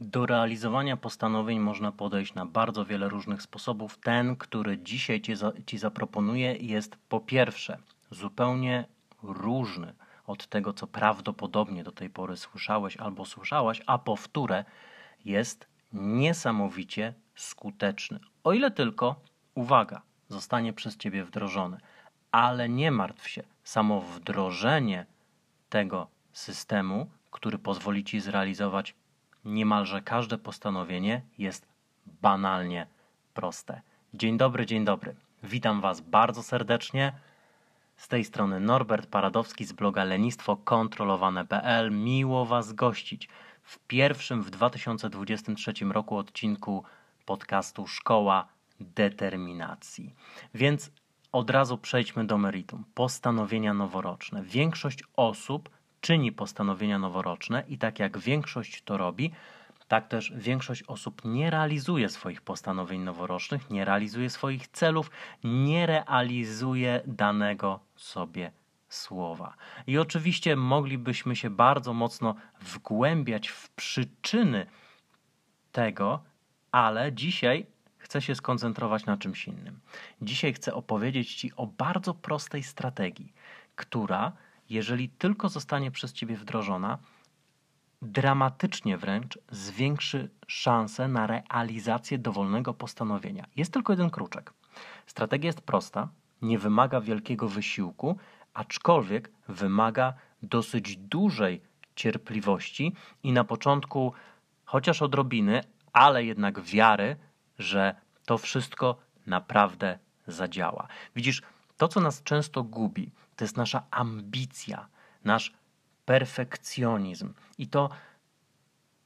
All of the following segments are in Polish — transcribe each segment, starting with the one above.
Do realizowania postanowień można podejść na bardzo wiele różnych sposobów. Ten, który dzisiaj Ci zaproponuję, jest po pierwsze zupełnie różny od tego, co prawdopodobnie do tej pory słyszałeś albo słyszałaś, a po wtóre jest niesamowicie skuteczny. O ile tylko, uwaga, zostanie przez Ciebie wdrożony. Ale nie martw się, samo wdrożenie tego systemu, który pozwoli Ci zrealizować niemalże każde postanowienie, jest banalnie proste. Dzień dobry, dzień dobry. Witam Was bardzo serdecznie. Z tej strony Norbert Paradowski z bloga lenistwokontrolowane.pl. Miło Was gościć w pierwszym w 2023 roku odcinku podcastu Szkoła Determinacji. Więc od razu przejdźmy do meritum. Postanowienia noworoczne. Większość osób czyni postanowienia noworoczne i tak jak większość to robi, tak też większość osób nie realizuje swoich postanowień noworocznych, nie realizuje swoich celów, nie realizuje danego sobie słowa. I oczywiście moglibyśmy się bardzo mocno wgłębiać w przyczyny tego, ale dzisiaj chcę się skoncentrować na czymś innym. Dzisiaj chcę opowiedzieć Ci o bardzo prostej strategii, która, jeżeli tylko zostanie przez Ciebie wdrożona, dramatycznie wręcz zwiększy szansę na realizację dowolnego postanowienia. Jest tylko jeden kruczek. Strategia jest prosta, nie wymaga wielkiego wysiłku, aczkolwiek wymaga dosyć dużej cierpliwości i na początku chociaż odrobiny, ale jednak wiary, że to wszystko naprawdę zadziała. Widzisz, to co nas często gubi, to jest nasza ambicja, nasz perfekcjonizm i to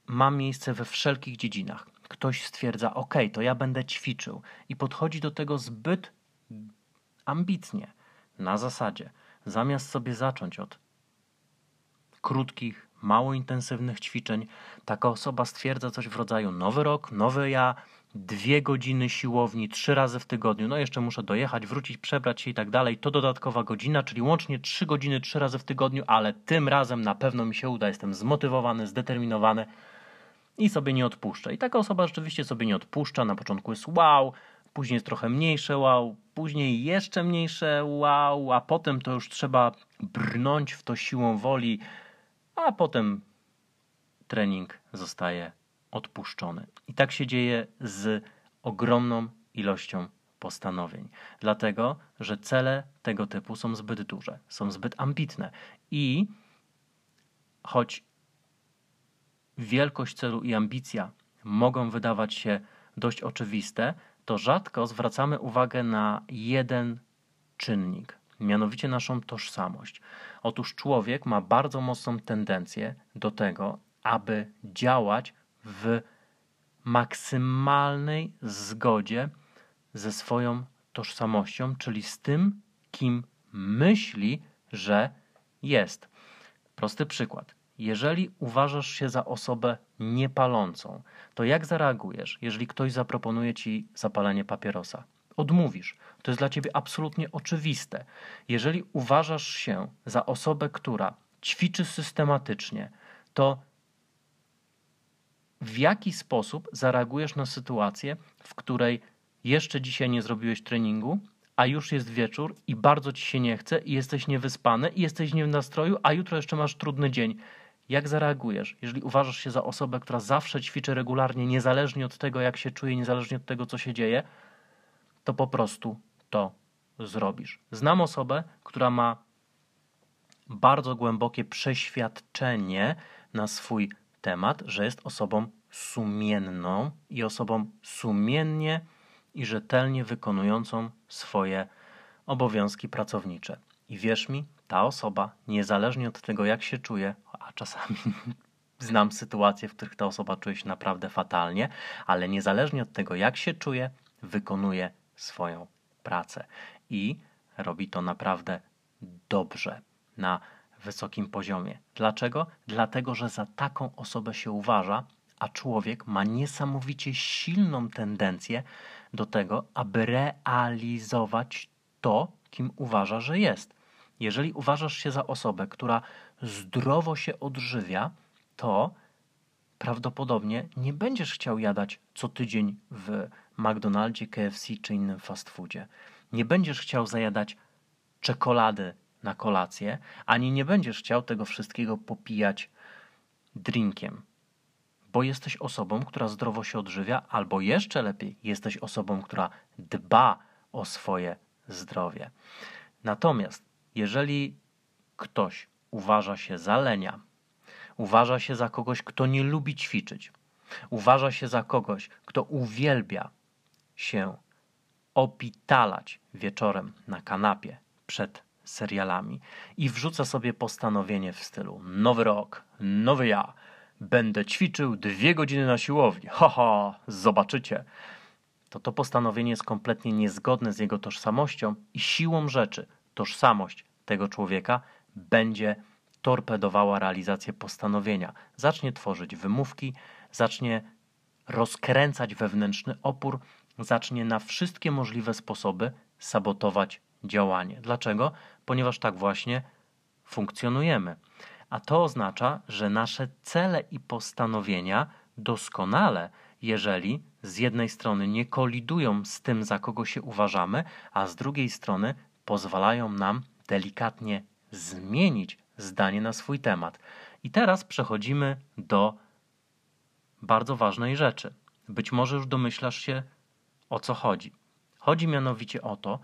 ma miejsce we wszelkich dziedzinach. Ktoś stwierdza, ok, to ja będę ćwiczył i podchodzi do tego zbyt ambitnie. Na zasadzie, zamiast sobie zacząć od krótkich, mało intensywnych ćwiczeń, taka osoba stwierdza coś w rodzaju nowy rok, nowy ja, 2 godziny siłowni 3 razy w tygodniu, no jeszcze muszę dojechać, wrócić, przebrać się i tak dalej, to dodatkowa godzina, czyli łącznie 3 godziny 3 razy w tygodniu, ale tym razem na pewno mi się uda, jestem zmotywowany, zdeterminowany i sobie nie odpuszczę. I taka osoba rzeczywiście sobie nie odpuszcza, na początku jest wow, później jest trochę mniejsze wow, później jeszcze mniejsze wow, a potem to już trzeba brnąć w to siłą woli, a potem trening zostaje odpuszczony. I tak się dzieje z ogromną ilością postanowień. Dlatego, że cele tego typu są zbyt duże, są zbyt ambitne i choć wielkość celu i ambicja mogą wydawać się dość oczywiste, to rzadko zwracamy uwagę na jeden czynnik, mianowicie naszą tożsamość. Otóż człowiek ma bardzo mocną tendencję do tego, aby działać w maksymalnej zgodzie ze swoją tożsamością, czyli z tym, kim myśli, że jest. Prosty przykład. Jeżeli uważasz się za osobę niepalącą, to jak zareagujesz, jeżeli ktoś zaproponuje Ci zapalenie papierosa? Odmówisz. To jest dla Ciebie absolutnie oczywiste. Jeżeli uważasz się za osobę, która ćwiczy systematycznie, to w jaki sposób zareagujesz na sytuację, w której jeszcze dzisiaj nie zrobiłeś treningu, a już jest wieczór i bardzo Ci się nie chce i jesteś niewyspany i jesteś nie w nastroju, a jutro jeszcze masz trudny dzień. Jak zareagujesz, jeżeli uważasz się za osobę, która zawsze ćwiczy regularnie, niezależnie od tego, jak się czuje, niezależnie od tego, co się dzieje, to po prostu to zrobisz. Znam osobę, która ma bardzo głębokie przeświadczenie na swój temat, że jest osobą sumienną i osobą sumiennie i rzetelnie wykonującą swoje obowiązki pracownicze. I wierz mi, ta osoba, niezależnie od tego jak się czuje, a czasami znam sytuacje, w których ta osoba czuje się naprawdę fatalnie, ale niezależnie od tego jak się czuje, wykonuje swoją pracę i robi to naprawdę dobrze, na wysokim poziomie. Dlaczego? Dlatego, że za taką osobę się uważa, a człowiek ma niesamowicie silną tendencję do tego, aby realizować to, kim uważa, że jest. Jeżeli uważasz się za osobę, która zdrowo się odżywia, to prawdopodobnie nie będziesz chciał jadać co tydzień w McDonaldzie, KFC czy innym fast foodzie. Nie będziesz chciał zajadać czekolady na kolację, ani nie będziesz chciał tego wszystkiego popijać drinkiem, bo jesteś osobą, która zdrowo się odżywia, albo jeszcze lepiej, jesteś osobą, która dba o swoje zdrowie. Natomiast jeżeli ktoś uważa się za lenia, uważa się za kogoś, kto nie lubi ćwiczyć, uważa się za kogoś, kto uwielbia się opitalać wieczorem na kanapie przed serialami i wrzuca sobie postanowienie w stylu nowy rok, nowy ja, będę ćwiczył 2 godziny na siłowni, haha, zobaczycie, to postanowienie jest kompletnie niezgodne z jego tożsamością i siłą rzeczy tożsamość tego człowieka będzie torpedowała realizację postanowienia. Zacznie tworzyć wymówki, zacznie rozkręcać wewnętrzny opór, zacznie na wszystkie możliwe sposoby sabotować działanie. Dlaczego? Ponieważ tak właśnie funkcjonujemy. A to oznacza, że nasze cele i postanowienia doskonale, jeżeli z jednej strony nie kolidują z tym, za kogo się uważamy, a z drugiej strony pozwalają nam delikatnie zmienić zdanie na swój temat. I teraz przechodzimy do bardzo ważnej rzeczy. Być może już domyślasz się, o co chodzi. Chodzi mianowicie o to,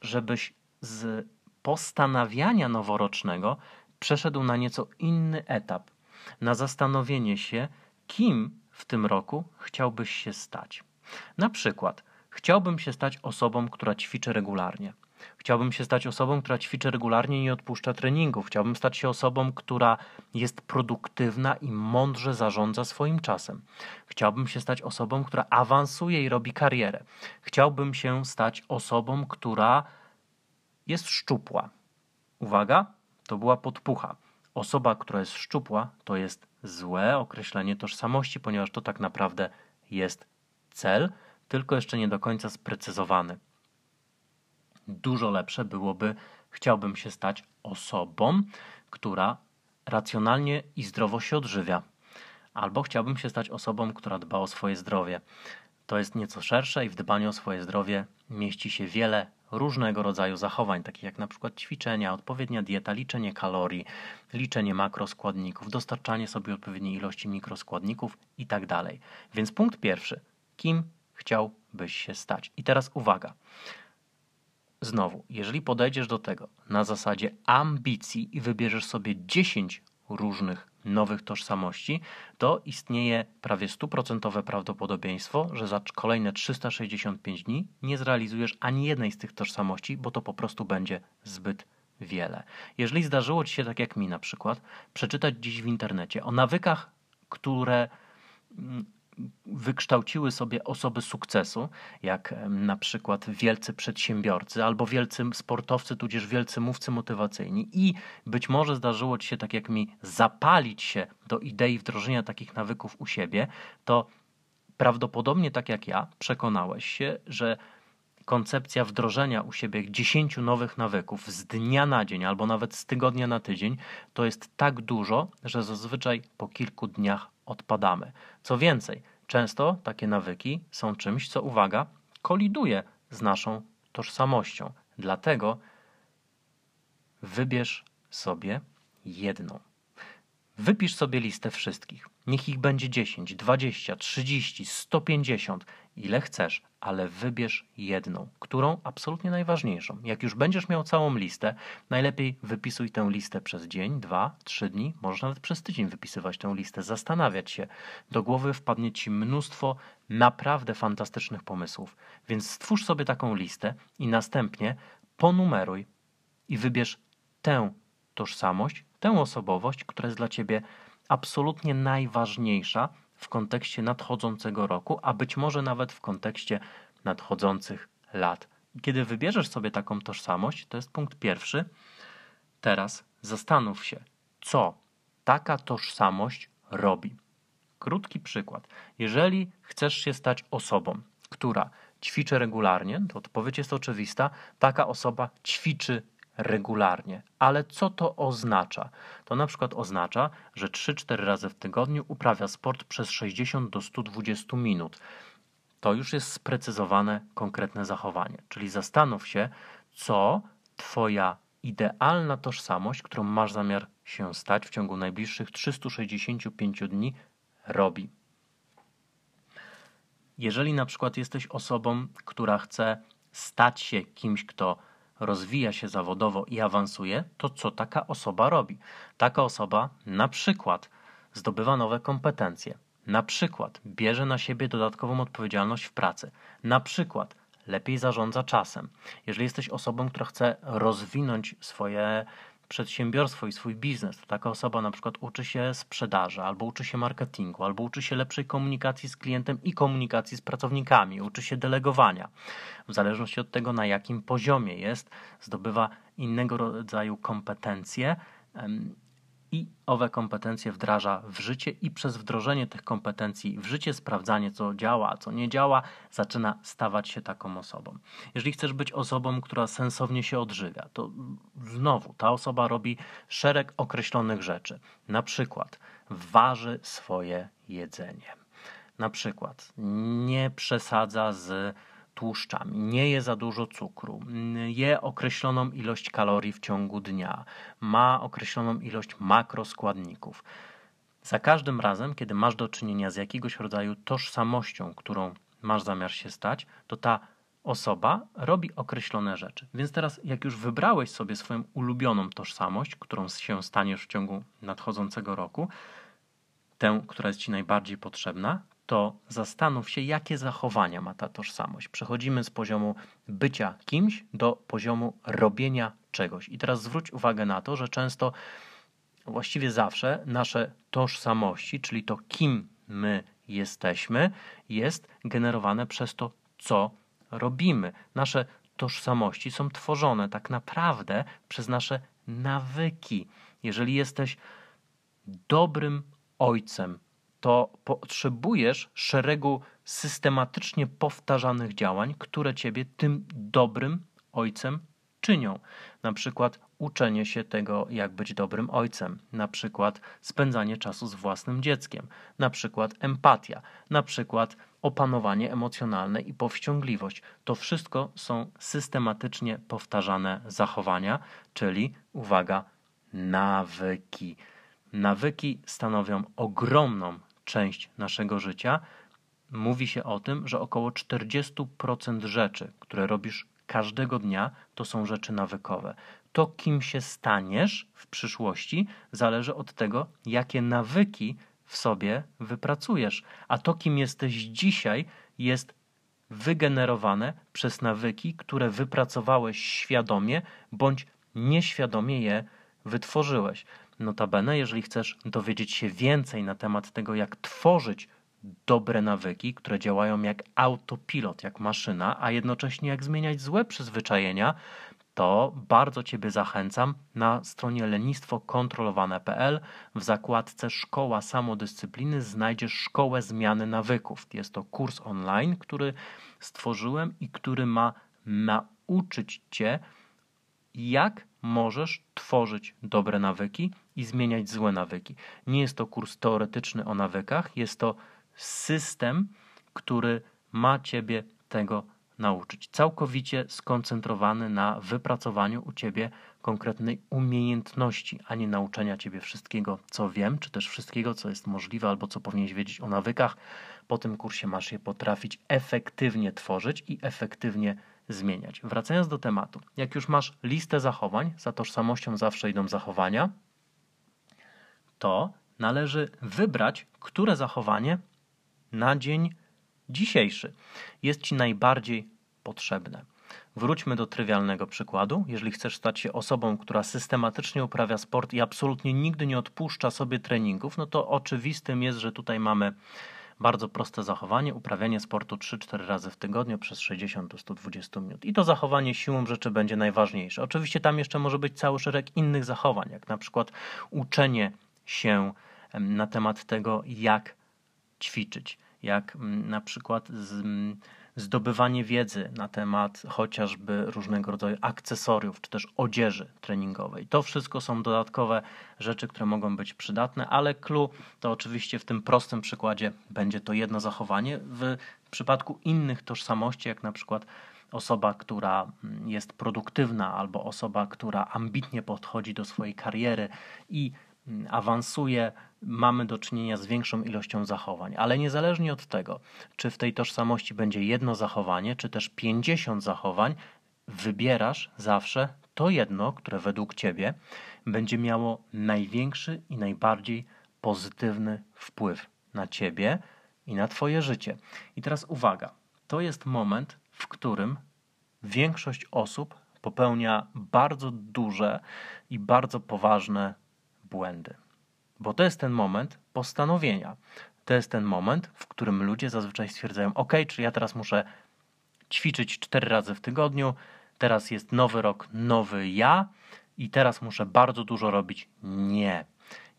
żebyś z postanawiania noworocznego przeszedł na nieco inny etap, na zastanowienie się, kim w tym roku chciałbyś się stać. Na przykład, chciałbym się stać osobą, która ćwiczy regularnie. Chciałbym się stać osobą, która ćwiczy regularnie i nie odpuszcza treningów. Chciałbym stać się osobą, która jest produktywna i mądrze zarządza swoim czasem. Chciałbym się stać osobą, która awansuje i robi karierę. Chciałbym się stać osobą, która jest szczupła. Uwaga, to była podpucha. Osoba, która jest szczupła, to jest złe określenie tożsamości, ponieważ to tak naprawdę jest cel, tylko jeszcze nie do końca sprecyzowany. Dużo lepsze byłoby, chciałbym się stać osobą, która racjonalnie i zdrowo się odżywia. Albo chciałbym się stać osobą, która dba o swoje zdrowie. To jest nieco szersze i w dbaniu o swoje zdrowie mieści się wiele różnego rodzaju zachowań, takich jak na przykład ćwiczenia, odpowiednia dieta, liczenie kalorii, liczenie makroskładników, dostarczanie sobie odpowiedniej ilości mikroskładników itd. Więc punkt pierwszy, kim chciałbyś się stać? I teraz uwaga. Znowu, jeżeli podejdziesz do tego na zasadzie ambicji i wybierzesz sobie 10 różnych nowych tożsamości, to istnieje prawie 100% prawdopodobieństwo, że za kolejne 365 dni nie zrealizujesz ani jednej z tych tożsamości, bo to po prostu będzie zbyt wiele. Jeżeli zdarzyło Ci się, tak jak mi na przykład, przeczytać dziś w internecie o nawykach, które wykształciły sobie osoby sukcesu, jak na przykład wielcy przedsiębiorcy albo wielcy sportowcy, tudzież wielcy mówcy motywacyjni i być może zdarzyło Ci się, tak jak mi, zapalić się do idei wdrożenia takich nawyków u siebie, to prawdopodobnie tak jak ja przekonałeś się, że koncepcja wdrożenia u siebie 10 nowych nawyków z dnia na dzień albo nawet z tygodnia na tydzień to jest tak dużo, że zazwyczaj po kilku dniach odpadamy. Co więcej, często takie nawyki są czymś, co, uwaga, koliduje z naszą tożsamością. Dlatego wybierz sobie jedną. Wypisz sobie listę wszystkich. Niech ich będzie 10, 20, 30, 150, ile chcesz, ale wybierz jedną, którą absolutnie najważniejszą. Jak już będziesz miał całą listę, najlepiej wypisuj tę listę przez dzień, 2, 3 dni, może nawet przez tydzień wypisywać tę listę, zastanawiać się. Do głowy wpadnie Ci mnóstwo naprawdę fantastycznych pomysłów, więc stwórz sobie taką listę i następnie ponumeruj i wybierz tę tożsamość, tę osobowość, która jest dla Ciebie absolutnie najważniejsza w kontekście nadchodzącego roku, a być może nawet w kontekście nadchodzących lat. Kiedy wybierzesz sobie taką tożsamość, to jest punkt pierwszy, teraz zastanów się, co taka tożsamość robi. Krótki przykład. Jeżeli chcesz się stać osobą, która ćwiczę regularnie, to odpowiedź jest oczywista, taka osoba ćwiczy regularnie. Ale co to oznacza? To na przykład oznacza, że 3-4 razy w tygodniu uprawia sport przez 60 do 120 minut. To już jest sprecyzowane, konkretne zachowanie. Czyli zastanów się, co twoja idealna tożsamość, którą masz zamiar się stać w ciągu najbliższych 365 dni, robi. Jeżeli na przykład jesteś osobą, która chce stać się kimś, kto rozwija się zawodowo i awansuje, to co taka osoba robi? Taka osoba na przykład zdobywa nowe kompetencje, na przykład bierze na siebie dodatkową odpowiedzialność w pracy, na przykład lepiej zarządza czasem. Jeżeli jesteś osobą, która chce rozwinąć swoje przedsiębiorstwo i swój biznes, to taka osoba na przykład uczy się sprzedaży, albo uczy się marketingu, albo uczy się lepszej komunikacji z klientem i komunikacji z pracownikami, uczy się delegowania. W zależności od tego, na jakim poziomie jest, zdobywa innego rodzaju kompetencje i owe kompetencje wdraża w życie i przez wdrożenie tych kompetencji w życie, sprawdzanie co działa, a co nie działa, zaczyna stawać się taką osobą. Jeżeli chcesz być osobą, która sensownie się odżywia, to znowu ta osoba robi szereg określonych rzeczy. Na przykład waży swoje jedzenie. Na przykład nie przesadza z tłuszczami, nie je za dużo cukru, je określoną ilość kalorii w ciągu dnia, ma określoną ilość makroskładników. Za każdym razem, kiedy masz do czynienia z jakiegoś rodzaju tożsamością, którą masz zamiar się stać, to ta osoba robi określone rzeczy. Więc teraz, jak już wybrałeś sobie swoją ulubioną tożsamość, którą się staniesz w ciągu nadchodzącego roku, tę, która jest ci najbardziej potrzebna, to zastanów się, jakie zachowania ma ta tożsamość. Przechodzimy z poziomu bycia kimś do poziomu robienia czegoś. I teraz zwróć uwagę na to, że często, właściwie zawsze, nasze tożsamości, czyli to, kim my jesteśmy, jest generowane przez to, co robimy. Nasze tożsamości są tworzone tak naprawdę przez nasze nawyki. Jeżeli jesteś dobrym ojcem, to potrzebujesz szeregu systematycznie powtarzanych działań, które ciebie tym dobrym ojcem czynią. Na przykład uczenie się tego, jak być dobrym ojcem. Na przykład spędzanie czasu z własnym dzieckiem. Na przykład empatia. Na przykład opanowanie emocjonalne i powściągliwość. To wszystko są systematycznie powtarzane zachowania, czyli, uwaga, nawyki. Nawyki stanowią ogromną część naszego życia. Mówi się o tym, że około 40% rzeczy, które robisz każdego dnia, to są rzeczy nawykowe. To, kim się staniesz w przyszłości, zależy od tego, jakie nawyki w sobie wypracujesz. A to, kim jesteś dzisiaj, jest wygenerowane przez nawyki, które wypracowałeś świadomie bądź nieświadomie je wytworzyłeś. Notabene, jeżeli chcesz dowiedzieć się więcej na temat tego, jak tworzyć dobre nawyki, które działają jak autopilot, jak maszyna, a jednocześnie jak zmieniać złe przyzwyczajenia, to bardzo ciebie zachęcam na stronie lenistwokontrolowane.pl w zakładce Szkoła Samodyscypliny znajdziesz Szkołę Zmiany Nawyków. Jest to kurs online, który stworzyłem i który ma nauczyć cię, jak możesz tworzyć dobre nawyki i zmieniać złe nawyki. Nie jest to kurs teoretyczny o nawykach, jest to system, który ma ciebie tego nauczyć. Całkowicie skoncentrowany na wypracowaniu u ciebie konkretnej umiejętności, a nie nauczenia ciebie wszystkiego, co wiem, czy też wszystkiego, co jest możliwe, albo co powinieneś wiedzieć o nawykach. Po tym kursie masz je potrafić efektywnie tworzyć i efektywnie zmieniać. Wracając do tematu, jak już masz listę zachowań, za tożsamością zawsze idą zachowania, to należy wybrać, które zachowanie na dzień dzisiejszy jest ci najbardziej potrzebne. Wróćmy do trywialnego przykładu. Jeżeli chcesz stać się osobą, która systematycznie uprawia sport i absolutnie nigdy nie odpuszcza sobie treningów, no to oczywistym jest, że tutaj mamy bardzo proste zachowanie, uprawianie sportu 3-4 razy w tygodniu przez 60 do 120 minut. I to zachowanie siłą rzeczy będzie najważniejsze. Oczywiście tam jeszcze może być cały szereg innych zachowań, jak na przykład uczenie się na temat tego, jak ćwiczyć, jak na przykład zdobywanie wiedzy na temat chociażby różnego rodzaju akcesoriów, czy też odzieży treningowej. To wszystko są dodatkowe rzeczy, które mogą być przydatne, ale clue to oczywiście w tym prostym przykładzie będzie to jedno zachowanie. W przypadku innych tożsamości, jak na przykład osoba, która jest produktywna albo osoba, która ambitnie podchodzi do swojej kariery i awansuje, mamy do czynienia z większą ilością zachowań, ale niezależnie od tego, czy w tej tożsamości będzie jedno zachowanie, czy też 50 zachowań, wybierasz zawsze to jedno, które według Ciebie będzie miało największy i najbardziej pozytywny wpływ na Ciebie i na Twoje życie. I teraz uwaga, to jest moment, w którym większość osób popełnia bardzo duże i bardzo poważne błędy. Bo to jest ten moment postanowienia. To jest ten moment, w którym ludzie zazwyczaj stwierdzają, ok, czyli ja teraz muszę ćwiczyć 4 razy w tygodniu, teraz jest nowy rok, nowy ja i teraz muszę bardzo dużo robić. Nie.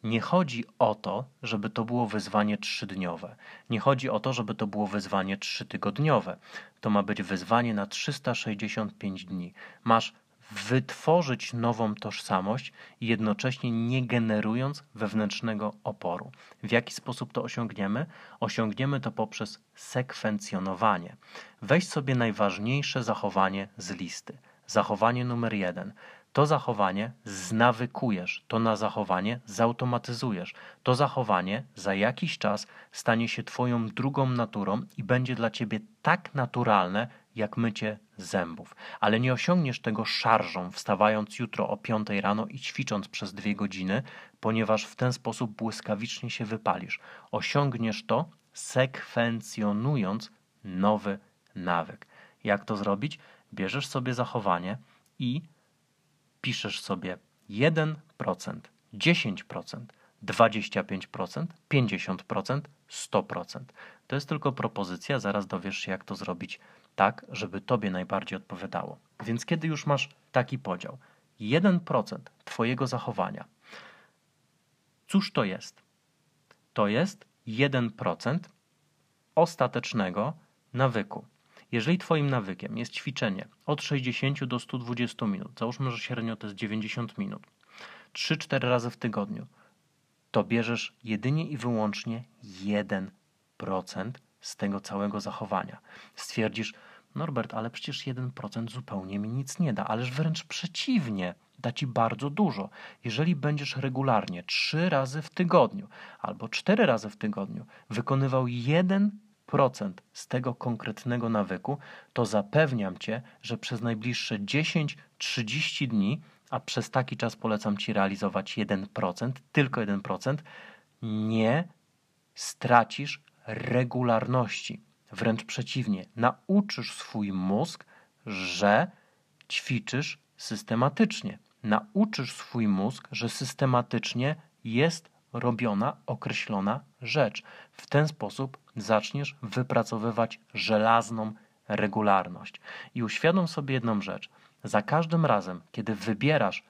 Nie chodzi o to, żeby to było wyzwanie 3-dniowe. Nie chodzi o to, żeby to było wyzwanie 3-tygodniowe. To ma być wyzwanie na 365 dni. Masz wytworzyć nową tożsamość, jednocześnie nie generując wewnętrznego oporu. W jaki sposób to osiągniemy? Osiągniemy to poprzez sekwencjonowanie. Weź sobie najważniejsze zachowanie z listy. Zachowanie numer 1. To zachowanie znawykujesz, to na zachowanie zautomatyzujesz. To zachowanie za jakiś czas stanie się Twoją drugą naturą i będzie dla Ciebie tak naturalne, jak mycie zębów. Ale nie osiągniesz tego szarżą, wstawając jutro o 5 rano i ćwicząc przez 2 godziny, ponieważ w ten sposób błyskawicznie się wypalisz. Osiągniesz to sekwencjonując nowy nawyk. Jak to zrobić? Bierzesz sobie zachowanie i piszesz sobie 1%, 10%, 25%, 50%, 100%. To jest tylko propozycja, zaraz dowiesz się, jak to zrobić tak, żeby Tobie najbardziej odpowiadało. Więc kiedy już masz taki podział, 1% Twojego zachowania, cóż to jest? To jest 1% ostatecznego nawyku. Jeżeli Twoim nawykiem jest ćwiczenie od 60 do 120 minut, załóżmy, że średnio to jest 90 minut, 3-4 razy w tygodniu, to bierzesz jedynie i wyłącznie 1% z tego całego zachowania. Stwierdzisz, Norbert, ale przecież 1% zupełnie mi nic nie da, ależ wręcz przeciwnie, da Ci bardzo dużo. Jeżeli będziesz regularnie 3 razy w tygodniu albo 4 razy w tygodniu wykonywał 1% z tego konkretnego nawyku, to zapewniam Cię, że przez najbliższe 10-30 dni, a przez taki czas polecam Ci realizować 1%, tylko 1%, nie stracisz regularności. Wręcz przeciwnie, nauczysz swój mózg, że ćwiczysz systematycznie. Nauczysz swój mózg, że systematycznie jest robiona określona rzecz. W ten sposób zaczniesz wypracowywać żelazną regularność. I uświadom sobie jedną rzecz. Za każdym razem, kiedy wybierasz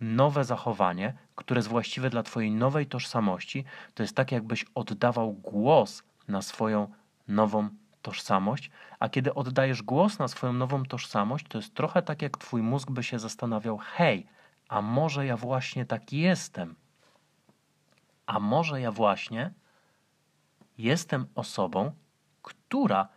nowe zachowanie, które jest właściwe dla Twojej nowej tożsamości, to jest tak, jakbyś oddawał głos na swoją nową tożsamość, a kiedy oddajesz głos na swoją nową tożsamość, to jest trochę tak, jak Twój mózg by się zastanawiał, hej, a może ja właśnie taki jestem? A może ja właśnie jestem osobą, która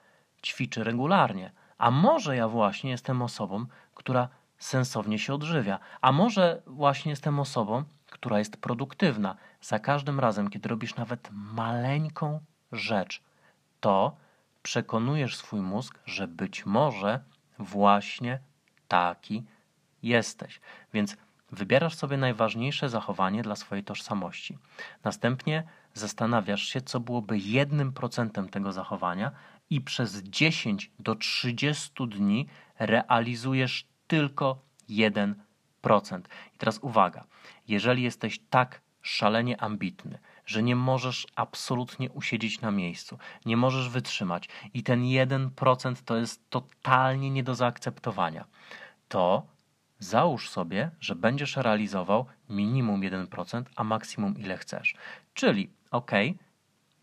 ćwiczy regularnie. A może ja właśnie jestem osobą, która sensownie się odżywia. A może właśnie jestem osobą, która jest produktywna. Za każdym razem, kiedy robisz nawet maleńką rzecz, to przekonujesz swój mózg, że być może właśnie taki jesteś. Więc wybierasz sobie najważniejsze zachowanie dla swojej tożsamości. Następnie zastanawiasz się, co byłoby 1% tego zachowania i przez 10 do 30 dni realizujesz tylko 1%. I teraz uwaga, jeżeli jesteś tak szalenie ambitny, że nie możesz absolutnie usiedzieć na miejscu, nie możesz wytrzymać i ten 1% to jest totalnie nie do zaakceptowania, to załóż sobie, że będziesz realizował minimum 1%, a maksimum ile chcesz. Czyli, ok,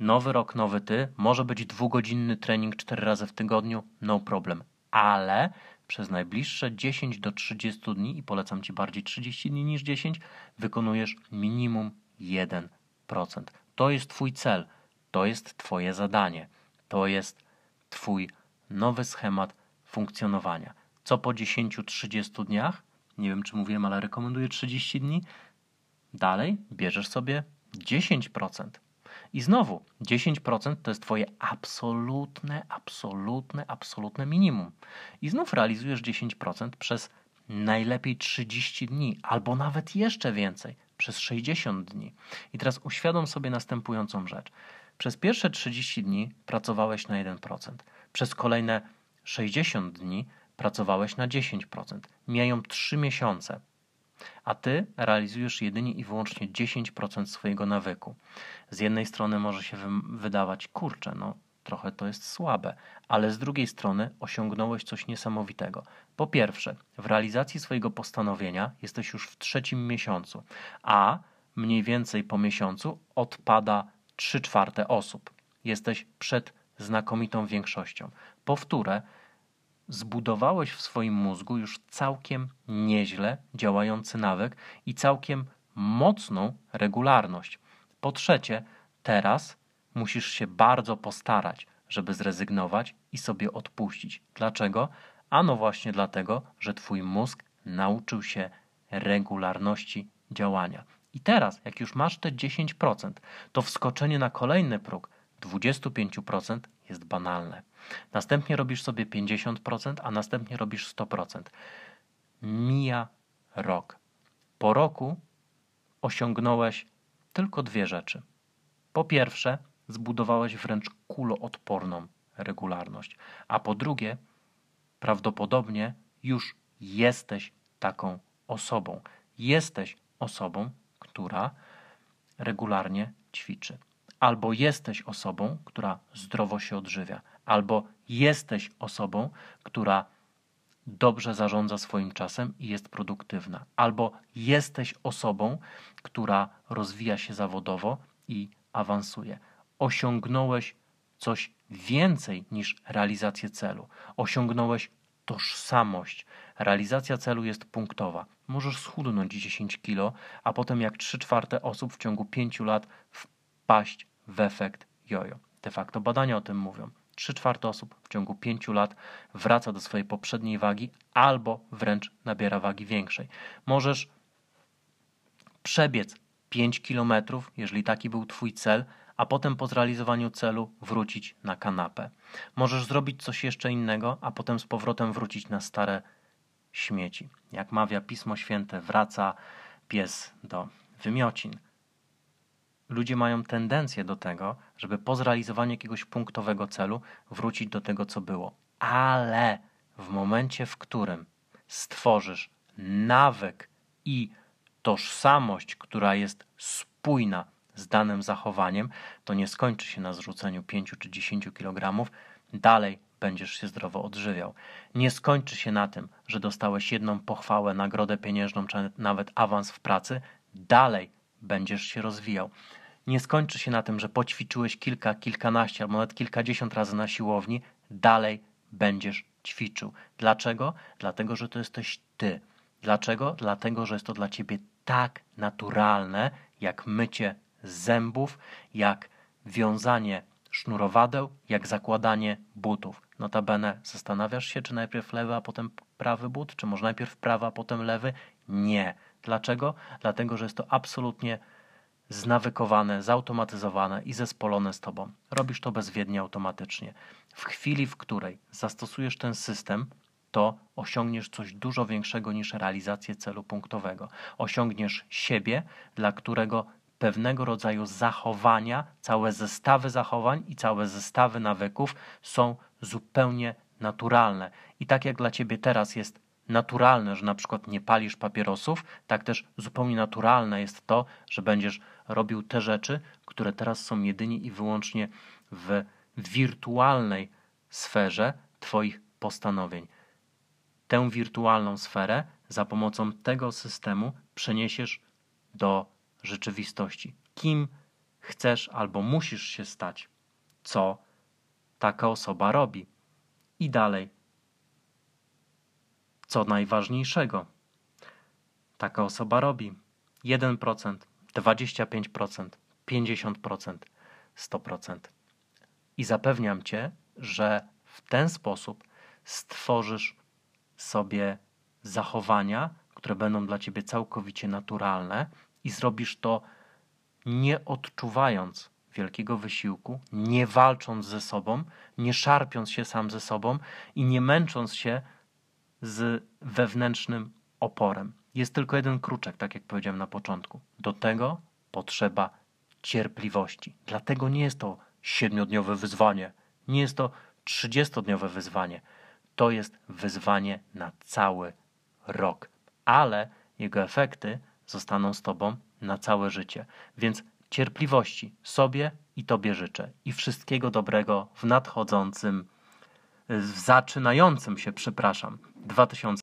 Nowy rok, nowy ty, może być dwugodzinny trening 4 razy w tygodniu, no problem. Ale przez najbliższe 10 do 30 dni, i polecam Ci bardziej 30 dni niż 10, wykonujesz minimum 1%. To jest Twój cel, to jest Twoje zadanie, to jest Twój nowy schemat funkcjonowania. Co po 10-30 dniach, nie wiem czy mówiłem, ale rekomenduję 30 dni, dalej bierzesz sobie 10%. I znowu 10% to jest Twoje absolutne minimum. I znów realizujesz 10% przez najlepiej 30 dni, albo nawet jeszcze więcej, przez 60 dni. I teraz uświadom sobie następującą rzecz. Przez pierwsze 30 dni pracowałeś na 1%, przez kolejne 60 dni pracowałeś na 10%. Mijają 3 miesiące, a Ty realizujesz jedynie i wyłącznie 10% swojego nawyku. Z jednej strony może się wydawać, kurczę, no trochę to jest słabe, ale z drugiej strony osiągnąłeś coś niesamowitego. Po pierwsze, w realizacji swojego postanowienia jesteś już w 3. miesiącu, a mniej więcej po miesiącu odpada 3/4 osób. Jesteś przed znakomitą większością. Powtórę, zbudowałeś w swoim mózgu już całkiem nieźle działający nawyk i całkiem mocną regularność. Po trzecie, teraz musisz się bardzo postarać, żeby zrezygnować i sobie odpuścić. Dlaczego? Ano właśnie dlatego, że Twój mózg nauczył się regularności działania. I teraz, jak już masz te 10%, to wskoczenie na kolejny próg 25% jest banalne. Następnie robisz sobie 50%, a następnie robisz 100%. Mija rok. Po roku osiągnąłeś tylko 2 rzeczy. Po pierwsze, zbudowałeś wręcz kuloodporną regularność, a po drugie, prawdopodobnie już jesteś taką osobą. Jesteś osobą, która regularnie ćwiczy. Albo jesteś osobą, która zdrowo się odżywia, albo jesteś osobą, która dobrze zarządza swoim czasem i jest produktywna, albo jesteś osobą, która rozwija się zawodowo i awansuje. Osiągnąłeś coś więcej niż realizację celu. Osiągnąłeś tożsamość. Realizacja celu jest punktowa. Możesz schudnąć 10 kg, a potem jak 3/4 osób w ciągu 5 lat wpaść w efekt jojo. De facto badania o tym mówią. 3/4 osób w ciągu 5 lat wraca do swojej poprzedniej wagi albo wręcz nabiera wagi większej. Możesz przebiec 5 km, jeżeli taki był Twój cel, a potem po zrealizowaniu celu wrócić na kanapę. Możesz zrobić coś jeszcze innego, a potem z powrotem wrócić na stare śmieci. Jak mawia Pismo Święte, wraca pies do wymiocin. Ludzie mają tendencję do tego, żeby po zrealizowaniu jakiegoś punktowego celu wrócić do tego, co było. Ale w momencie, w którym stworzysz nawyk i tożsamość, która jest spójna z danym zachowaniem, to nie skończy się na zrzuceniu 5 czy 10 kg, dalej będziesz się zdrowo odżywiał. Nie skończy się na tym, że dostałeś jedną pochwałę, nagrodę pieniężną, czy nawet awans w pracy, dalej będziesz się rozwijał. Nie skończy się na tym, że poćwiczyłeś kilka, kilkanaście, albo nawet kilkadziesiąt razy na siłowni, dalej będziesz ćwiczył. Dlaczego? Dlatego, że to jesteś Ty. Dlaczego? Dlatego, że jest to dla Ciebie tak naturalne, jak mycie zębów, jak wiązanie sznurowadeł, jak zakładanie butów. Notabene, zastanawiasz się, czy najpierw lewy, a potem prawy but, czy może najpierw prawy, a potem lewy? Nie. Dlaczego? Dlatego, że jest to absolutnie znawykowane, zautomatyzowane i zespolone z Tobą. Robisz to bezwiednie, automatycznie. W chwili, w której zastosujesz ten system, to osiągniesz coś dużo większego niż realizację celu punktowego. Osiągniesz siebie, dla którego pewnego rodzaju zachowania, całe zestawy zachowań i całe zestawy nawyków są zupełnie naturalne. I tak jak dla Ciebie teraz jest naturalne, że na przykład nie palisz papierosów, tak też zupełnie naturalne jest to, że będziesz robił te rzeczy, które teraz są jedynie i wyłącznie w wirtualnej sferze Twoich postanowień. Tę wirtualną sferę za pomocą tego systemu przeniesiesz do rzeczywistości. Kim chcesz albo musisz się stać, co taka osoba robi. I dalej, co najważniejszego taka osoba robi. 1%, 25%, 50%, 100%. I zapewniam Cię, że w ten sposób stworzysz sobie zachowania, które będą dla Ciebie całkowicie naturalne i zrobisz to nie odczuwając wielkiego wysiłku, nie walcząc ze sobą, nie szarpiąc się sam ze sobą i nie męcząc się z wewnętrznym oporem. Jest tylko jeden kruczek, tak jak powiedziałem na początku. Do tego potrzeba cierpliwości. Dlatego nie jest to 7-dniowe wyzwanie, nie jest to 30-dniowe wyzwanie. To jest wyzwanie na cały rok, ale jego efekty zostaną z Tobą na całe życie. Więc cierpliwości sobie i Tobie życzę i wszystkiego dobrego w nadchodzącym, zaczynającym się, 2000.